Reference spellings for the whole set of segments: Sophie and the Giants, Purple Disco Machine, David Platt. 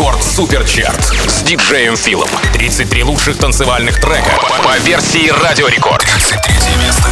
Рекорд Суперчарт с диджеем Филом. 33 лучших танцевальных трека по версии Радио Рекорд. 33 место.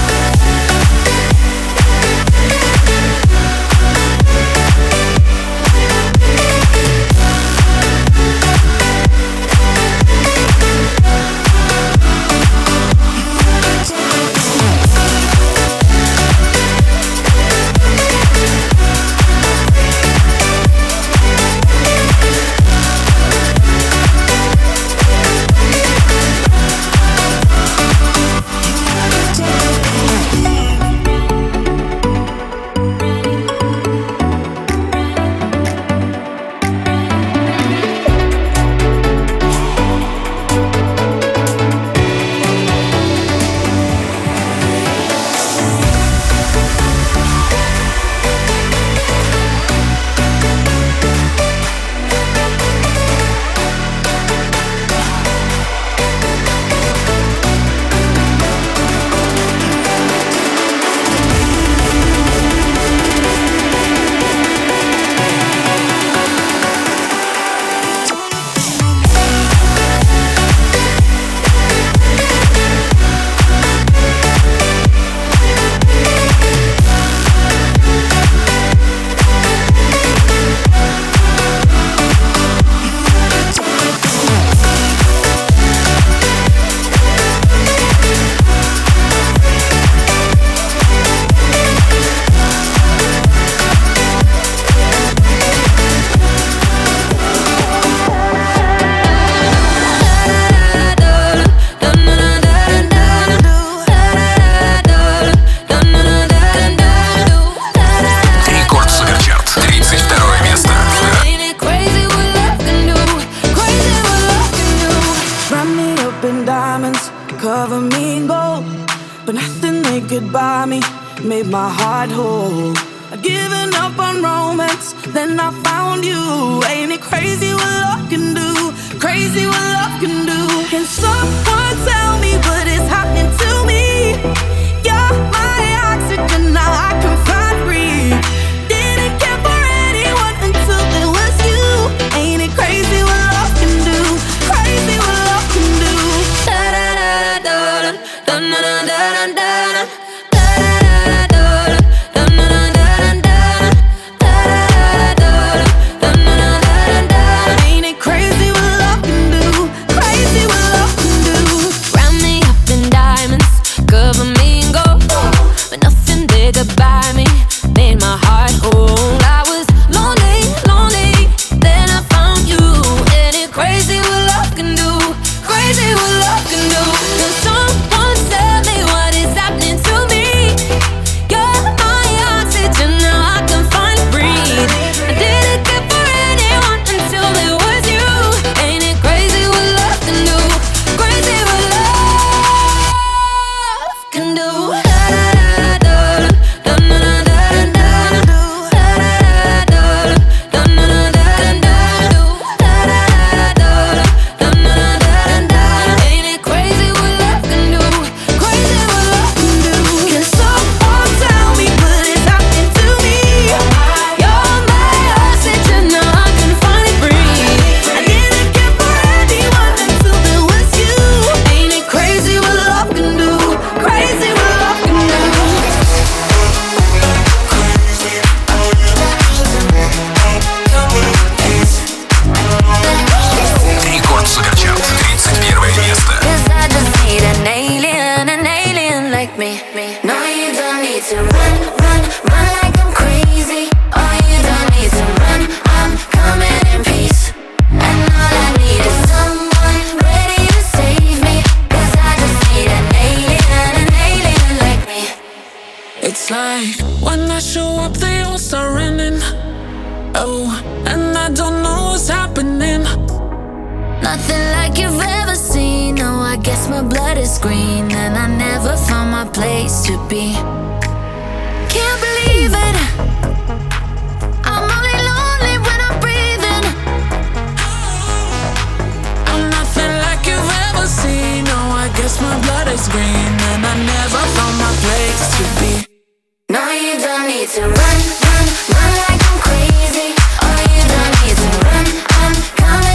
Run, run, run like I'm crazy. All you don't need to run, I'm coming.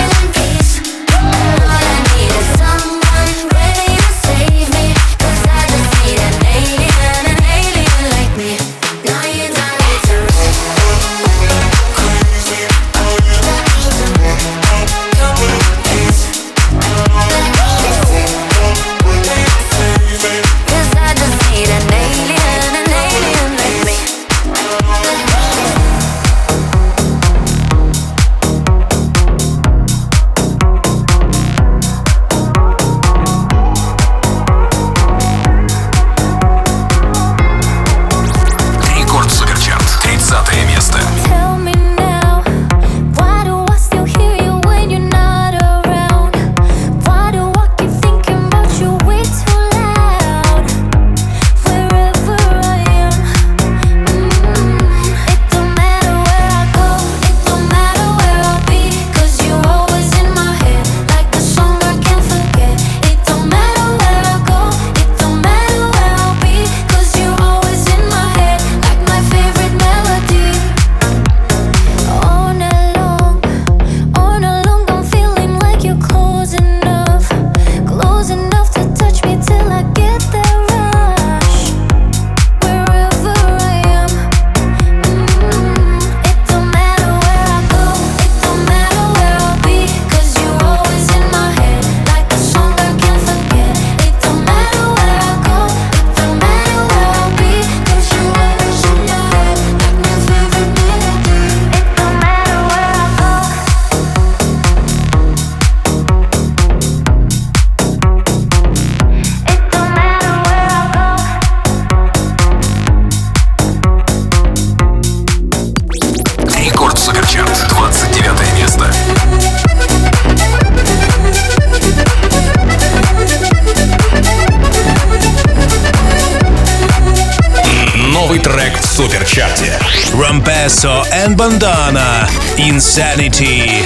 Rampesso and Bandana, Insanity.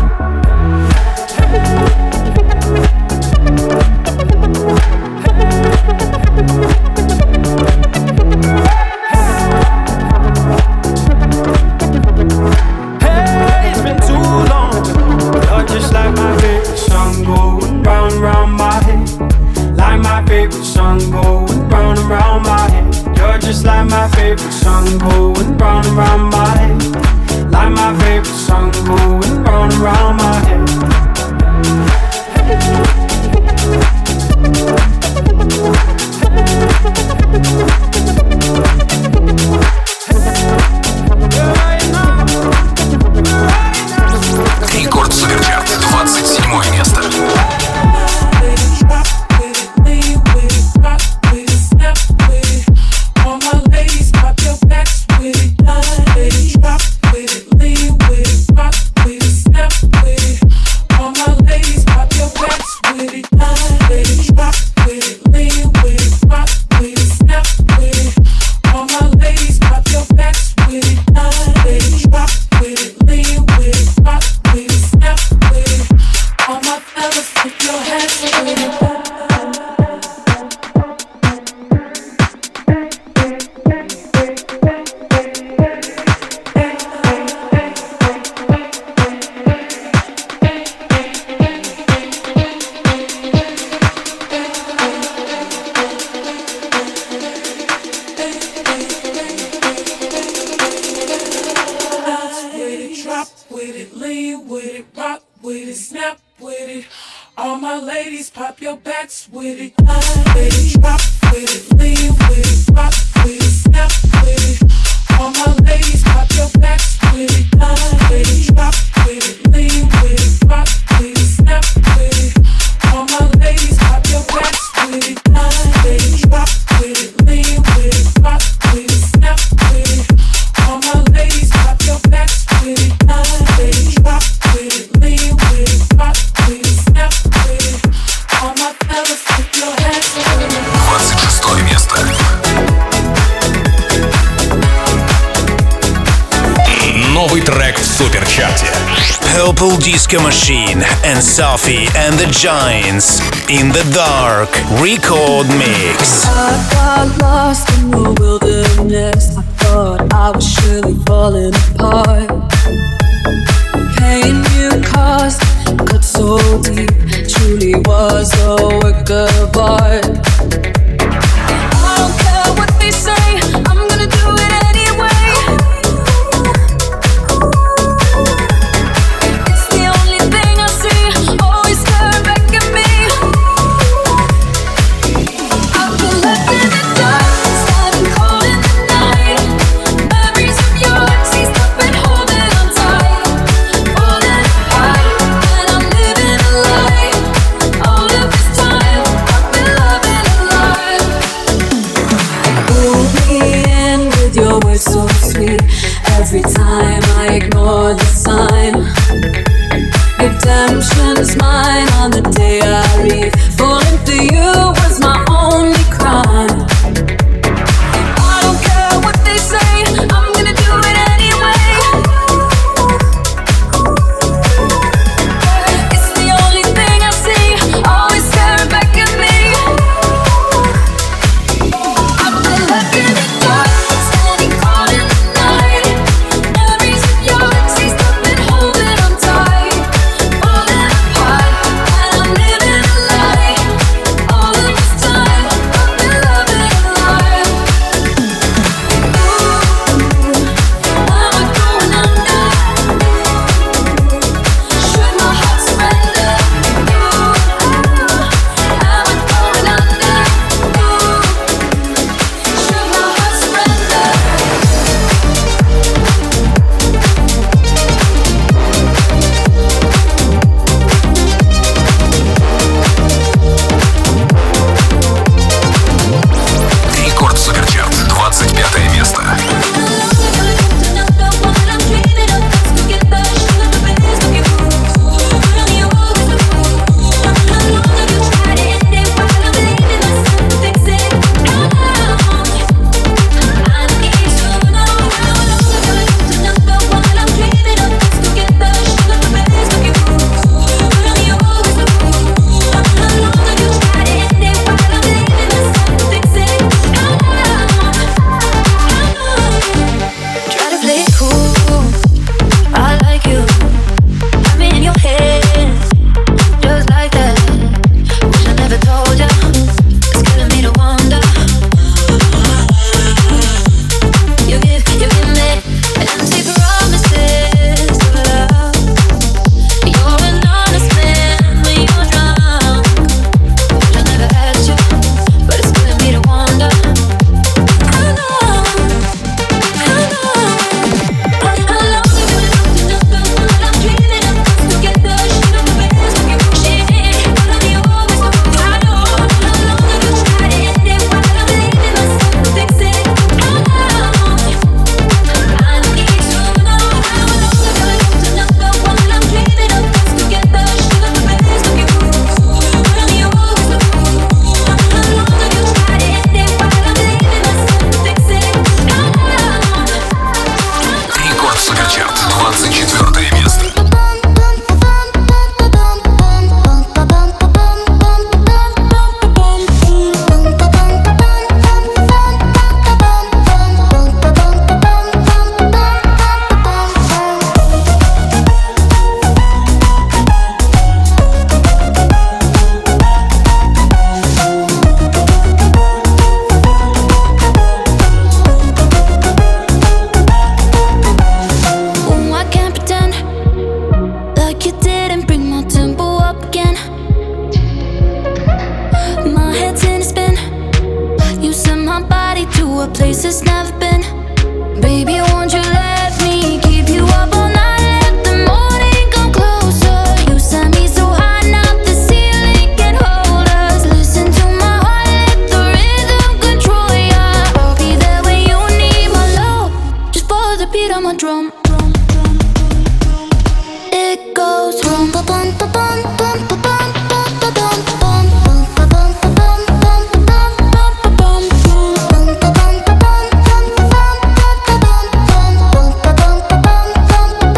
трек в суперчарте. Purple Disco Machine and Sophie and the Giants in the Dark Record Mix. I got lost in the wilderness. I thought I was surely falling apart. Pain you caused cut so deep. Truly was a work of art. I don't care what they say. I'm gonna do it anyway. It's the only thing I see. Always staring back at me. I've been left in the dark, standing cold in the night. Memories of your empty stuff been holding on tight, falling apart, and I'm living a lie. All of this time, I've been loving a lie. Pull me in with your words so sweet. Every time I ignore the sign. Redemption is mine on the day I leave. Falling to you was my only crime. I don't care what they say. I'm gonna do it anyway. It's the only thing I see. Always staring back at me. I've been left in the dark, standing cold in the night. Memories of your empty stuff been holding on tight, falling apart, and I'm living a lie. All of this time, I've been loving a lie. Ooh, am I going under? Should my heart surrender? Ooh, am I going under? Ooh, should my heart surrender? Рекорд Суперчарт, 25 место. Try to play it cool. I like you. Have me in your head, just like that. Wish I never told ya. It's killing me to wonder. You give me empty promises of love. You're an honest man when you're drunk. Wish I never had you, but it's killing me to wonder. I know. Рекорд Суперчарт, 24 место. Oh, I can't pretend like you didn't bring my tempo up again. My head's in a spin. You sent my body to a place it's never been. Baby, won't you let me keep you up all night? Let the morning come closer. You sent me so high, now the ceiling can hold us. Listen to my heart, let the rhythm control ya. I'll be there when you need my love. Just follow the beat on my drum. It goes boom ba bum ba bum bum ba bum bum ba bum bum bum ba bum ba bum bum ba bum bum ba bum boom. Bum ba bum ba bum bum ba bum bum ba bum bum ba bum bum ba bum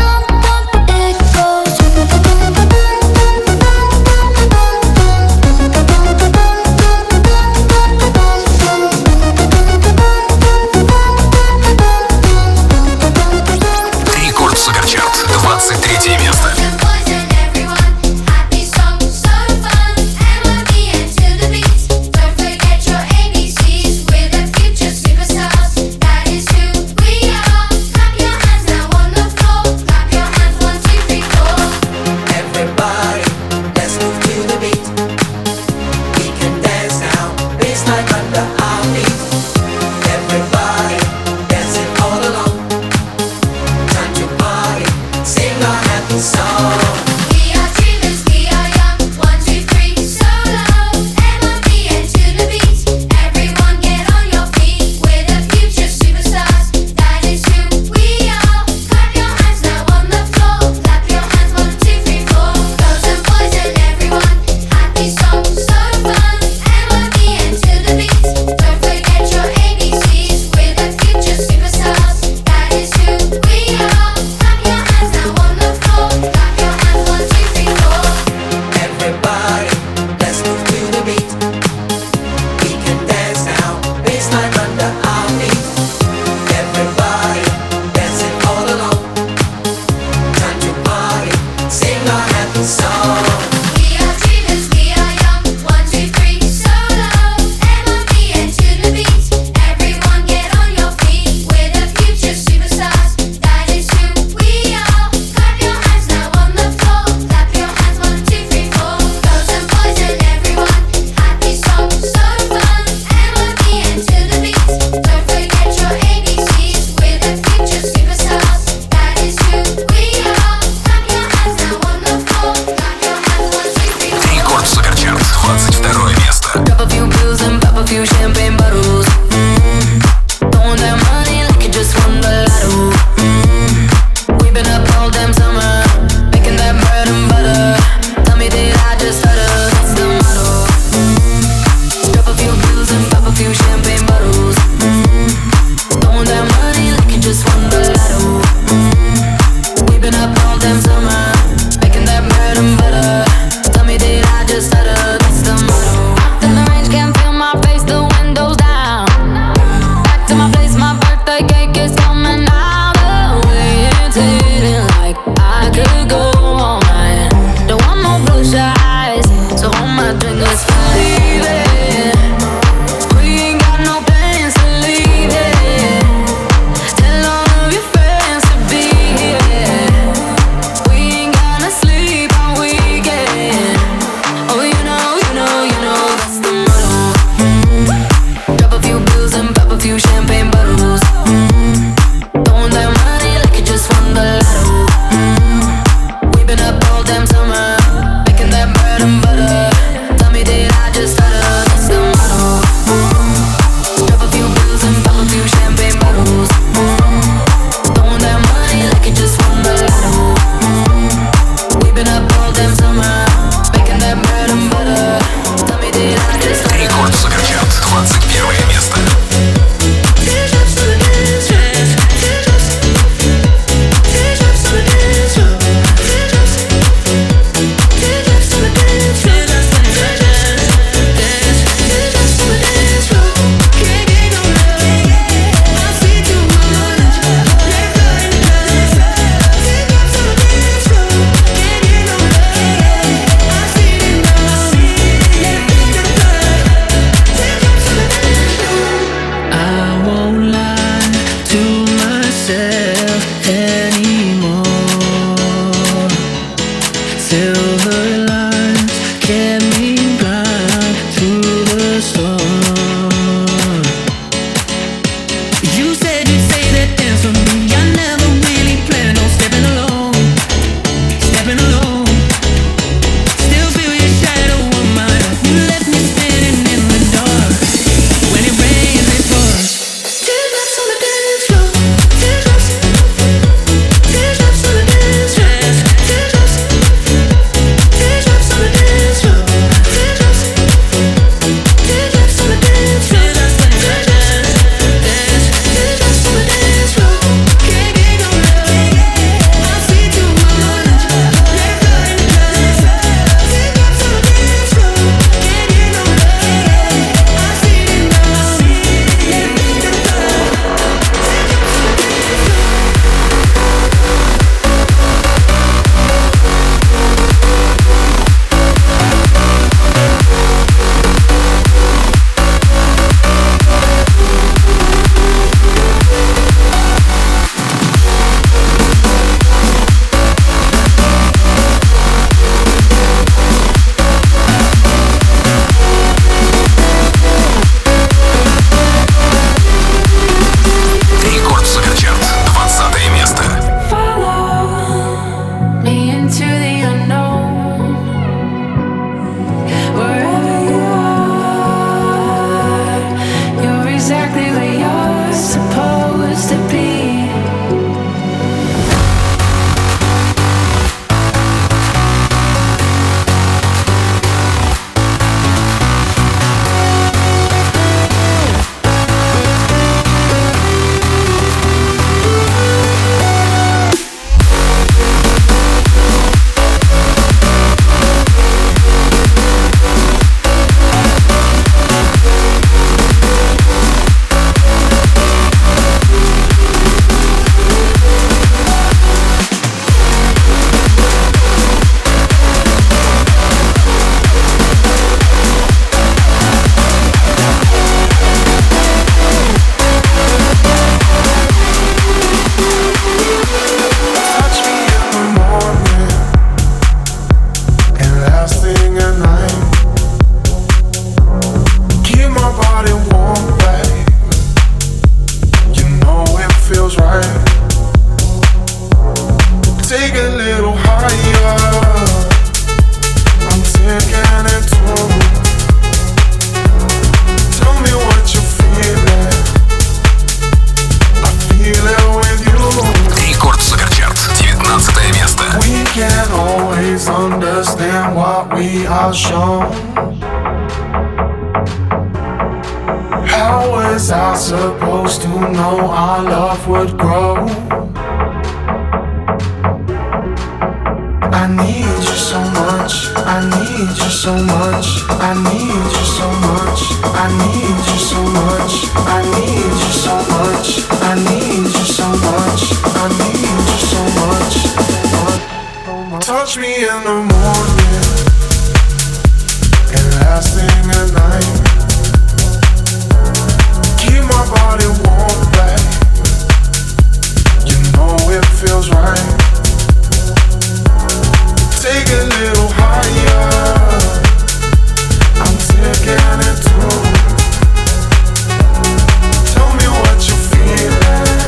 take a little higher. I'm taking it too. Tell me what you're feeling. I feel it with you. Рекорд Суперчарт, 19-е место. We can't always understand what we are shown. How was I supposed to know our love would grow? I need you so much, I need you so much, I need you so much, I need you so much, I need you so much, I need you so much, I need you so much, so much. Touch me in the morning and last thing at night. My body won't back. You know it feels right. Take a little higher. I'm taking it too. Tell me what you're feeling.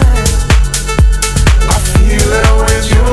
I feel it with you.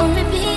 On repeat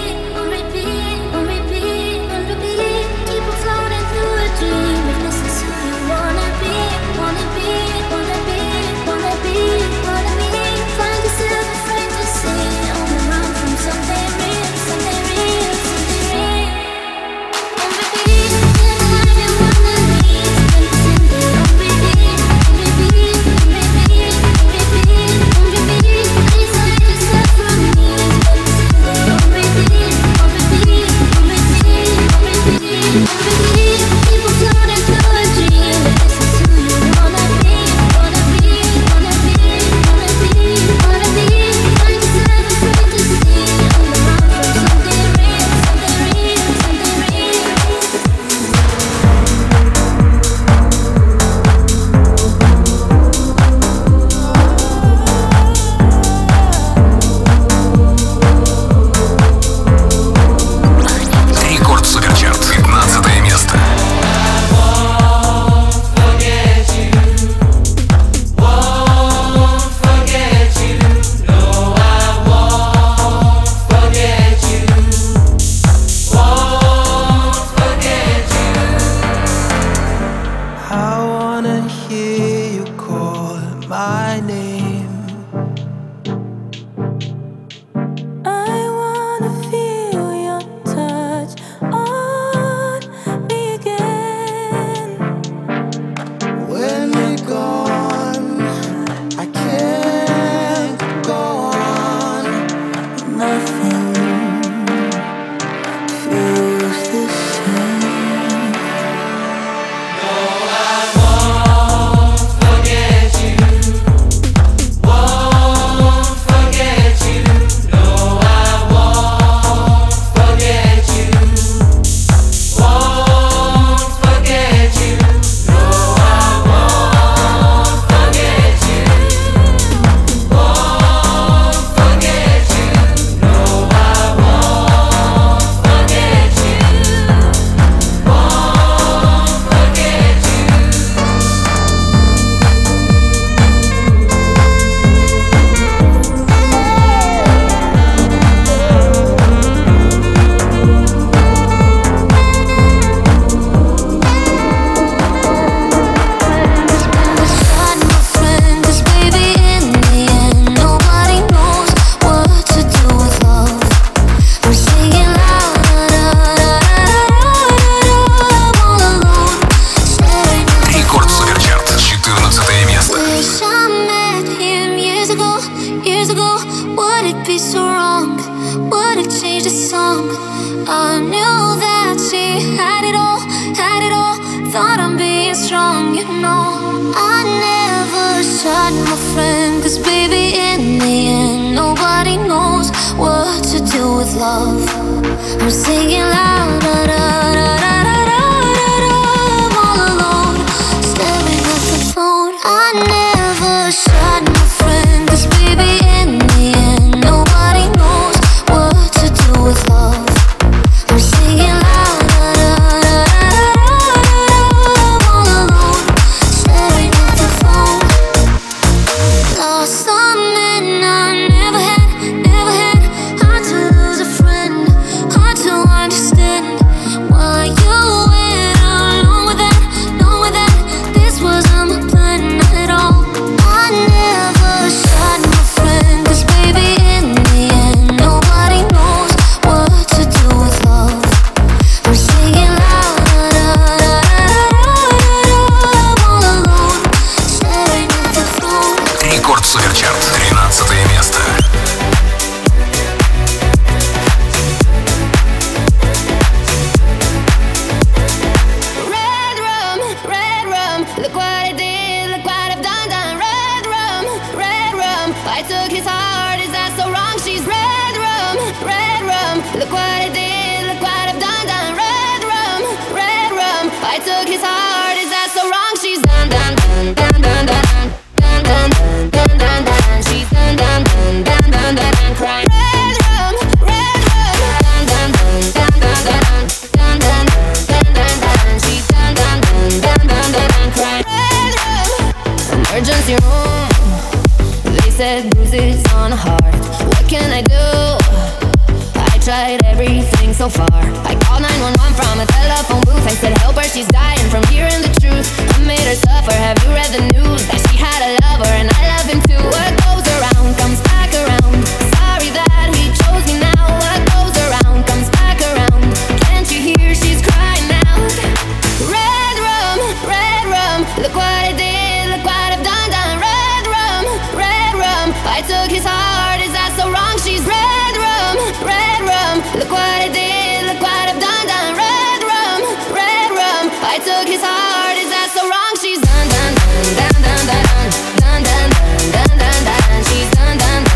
changed the song. I knew that she had it all, had it all. Thought I'm being strong, you know. I never shot my friend, cause baby in the end nobody knows what to do with love. I'm singing loud, da da da da da da da. I'm all alone, staring at the phone. I never shot my friend, cause baby in the end nobody knows what to do with love. I'm singing loud, da da da da da da. I'm all alone, staring at the phone. Lost a man I never had, never had. Hard to lose a friend, hard to understand why you went along with that, along with that. This wasn't my plan at all. I never shot my friend, cause baby in the end nobody knows what to do with love. I'm singing loud, da da da da da da. I'm all alone, staring at the phone. Рекорд Суперчарт, 13 место. Red rum, look what I did, look what I've done, done. Red rum, I took his heart, is that so wrong? She's red rum, look what I did, look what I've done, done. Red rum, I took his heart, is that so wrong? She's done, done, done, done, done, done, done, done, done, done, done. She's done, done, done, done, done, done, done, crying. Red rum, done, done, done, done, done, done. Dun dun dun dun dun, she's dun dun dun dun dun dun, crying. Emergency room. They said bruises on the heart. What can I do? I tried everything so far. I called 911 from a telephone booth. I said help her, she's dying from hearing the truth. I made her suffer. Have you read the news? That she had a lover and I love him too. What goes around comes back around. Sorry that he chose me now. What goes around comes back around. Can't you hear she's crying out? Red rum, look what I did, look what I've done, done. Red rum, I took his heart, is that so wrong? She's red rum, look what I did, look what I've done, done. Red rum, I took his heart, is that so wrong? She's done, done, done, done, done, done, done, done, done, done, done, done. She's done, done.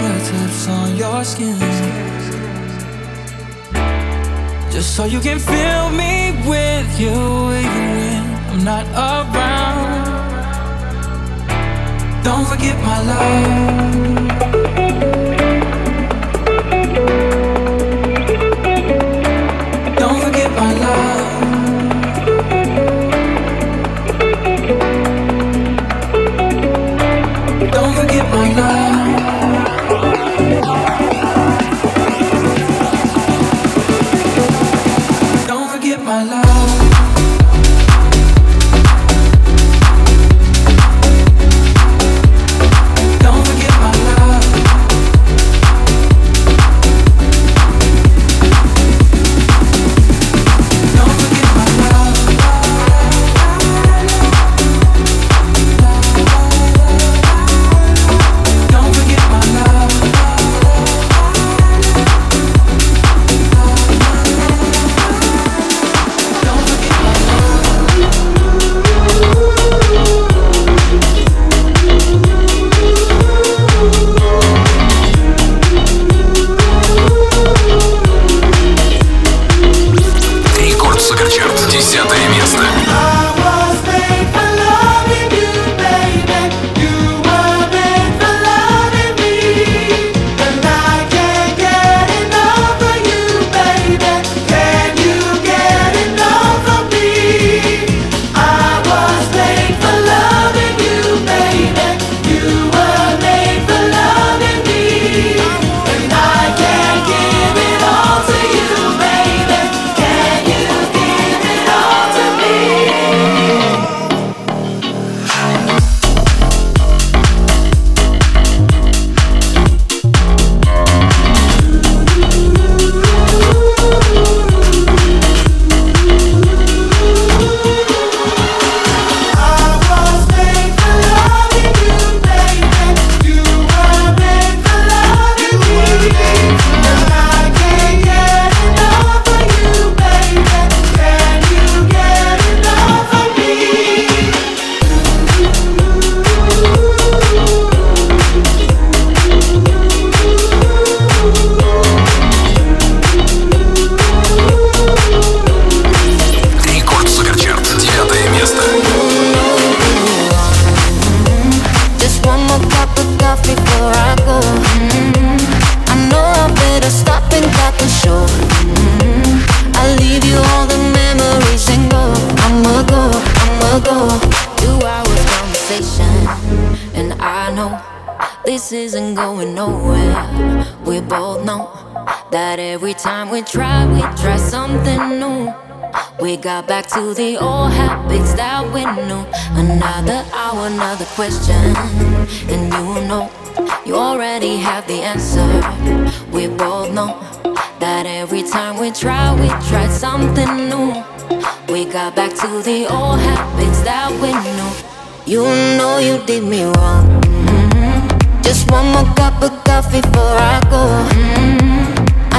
fingertips on your skin, just so you can feel me with you even when I'm not around. Don't forget my love. Got back to the old habits that we knew. Another hour, another question, and you know you already have the answer. We both know that every time we try something new. We got back to the old habits that we knew. You know you did me wrong. Just one more cup of coffee before I go. I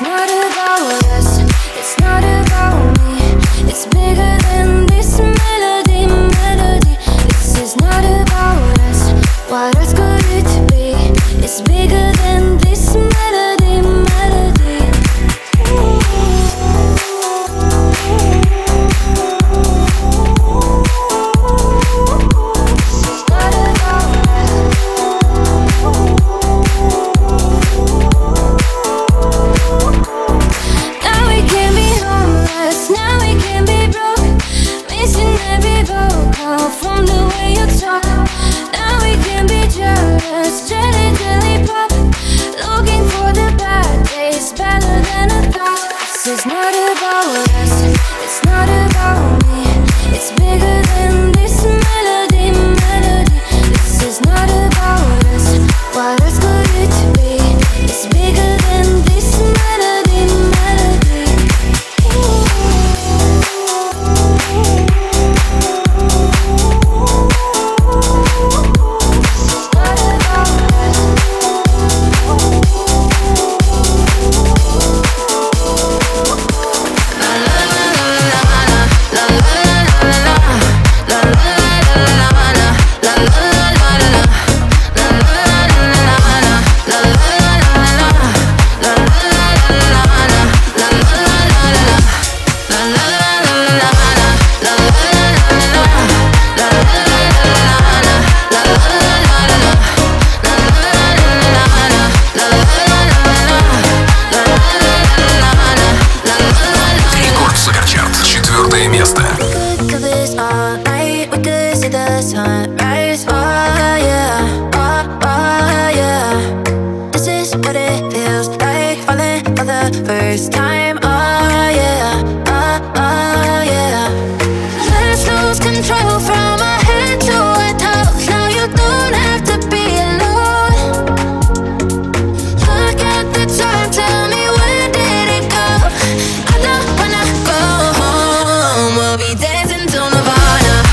not about us, it's not about me. It's bigger than this melody, sunrise, oh yeah. This is what it feels like, falling for the first time, oh yeah. Let's lose control from our head to our toes, now you don't have to be alone. Look at the time, tell me where did it go? I don't wanna go home, we'll be dancing till Nirvana.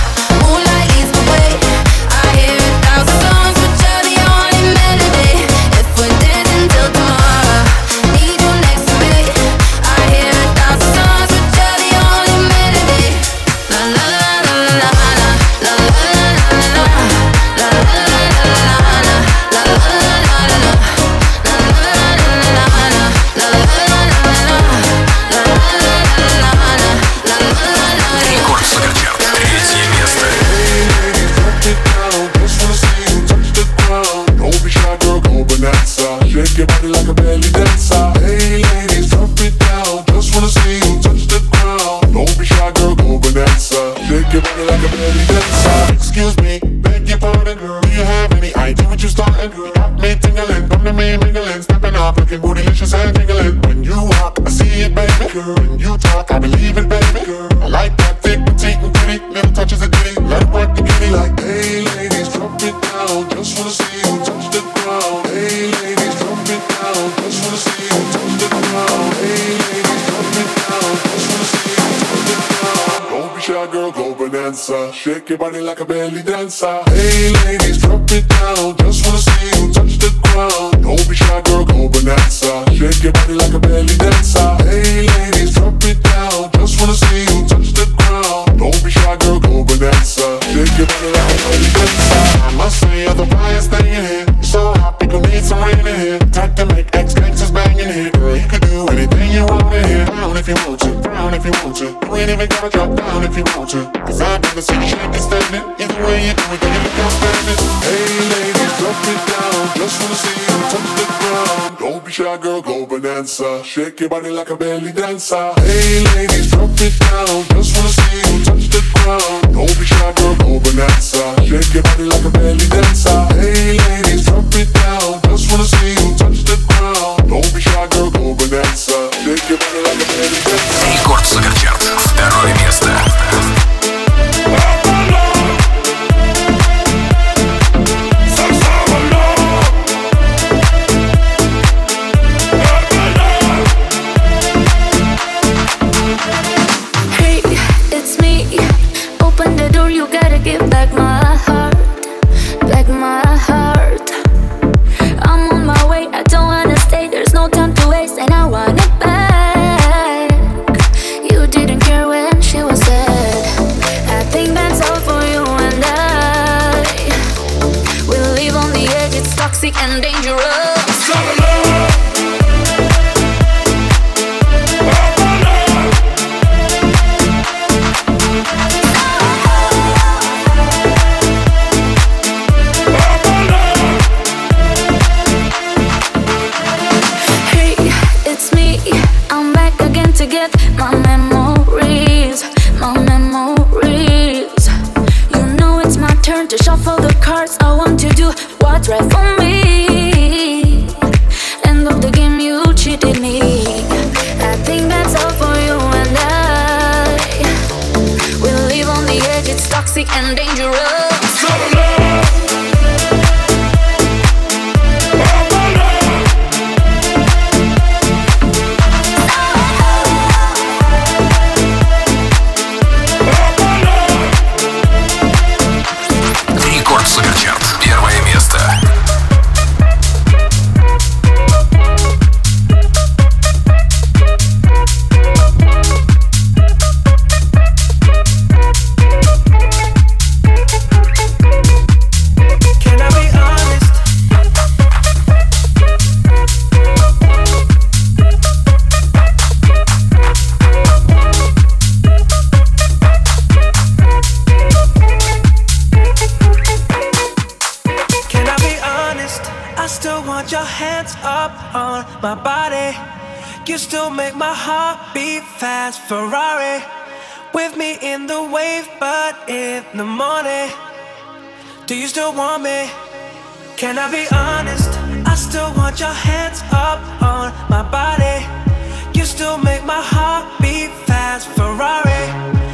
Shake your body like a belly dancer. Hey ladies, drop it down. Just wanna see you touch the ground. Don't be shy, girl, go bonanza. Shake your body like a belly dancer. Hey ladies, drop it down. Just wanna see you touch the ground. Don't be shy, girl, go bonanza. Shake your body like a belly dancer. I must say, you're the finest thing in here. You're so hot, people need some rain in here. Time to make ex-gangsters bang in here. Girl, you can do anything you want in here. Down if you want to, down if you want to. You ain't even gotta drop down if you want to. Cause I'm gonna see you shake and stand it. Either way you do it, you look outstanding. Hey ladies, drop it down. Just wanna see you touch the ground. Don't be shy, girl, go bonanza. Shake your body like a belly dancer. Hey ladies, drop it down. Just wanna see you touch the ground. Don't be shy, girl, go bonanza. Shake your body like a belly dancer. Hey ladies, drop it down. Just wanna see you touch the ground. Don't be shy, girl, go bonanza. Shake your body like a belly dancer. Рекорд Суперчарт. Второе место. Ferrari with me in the wave, but in the morning Do you still want me? Can I be honest? I still want your hands up on my body. You still make my heart beat fast, Ferrari.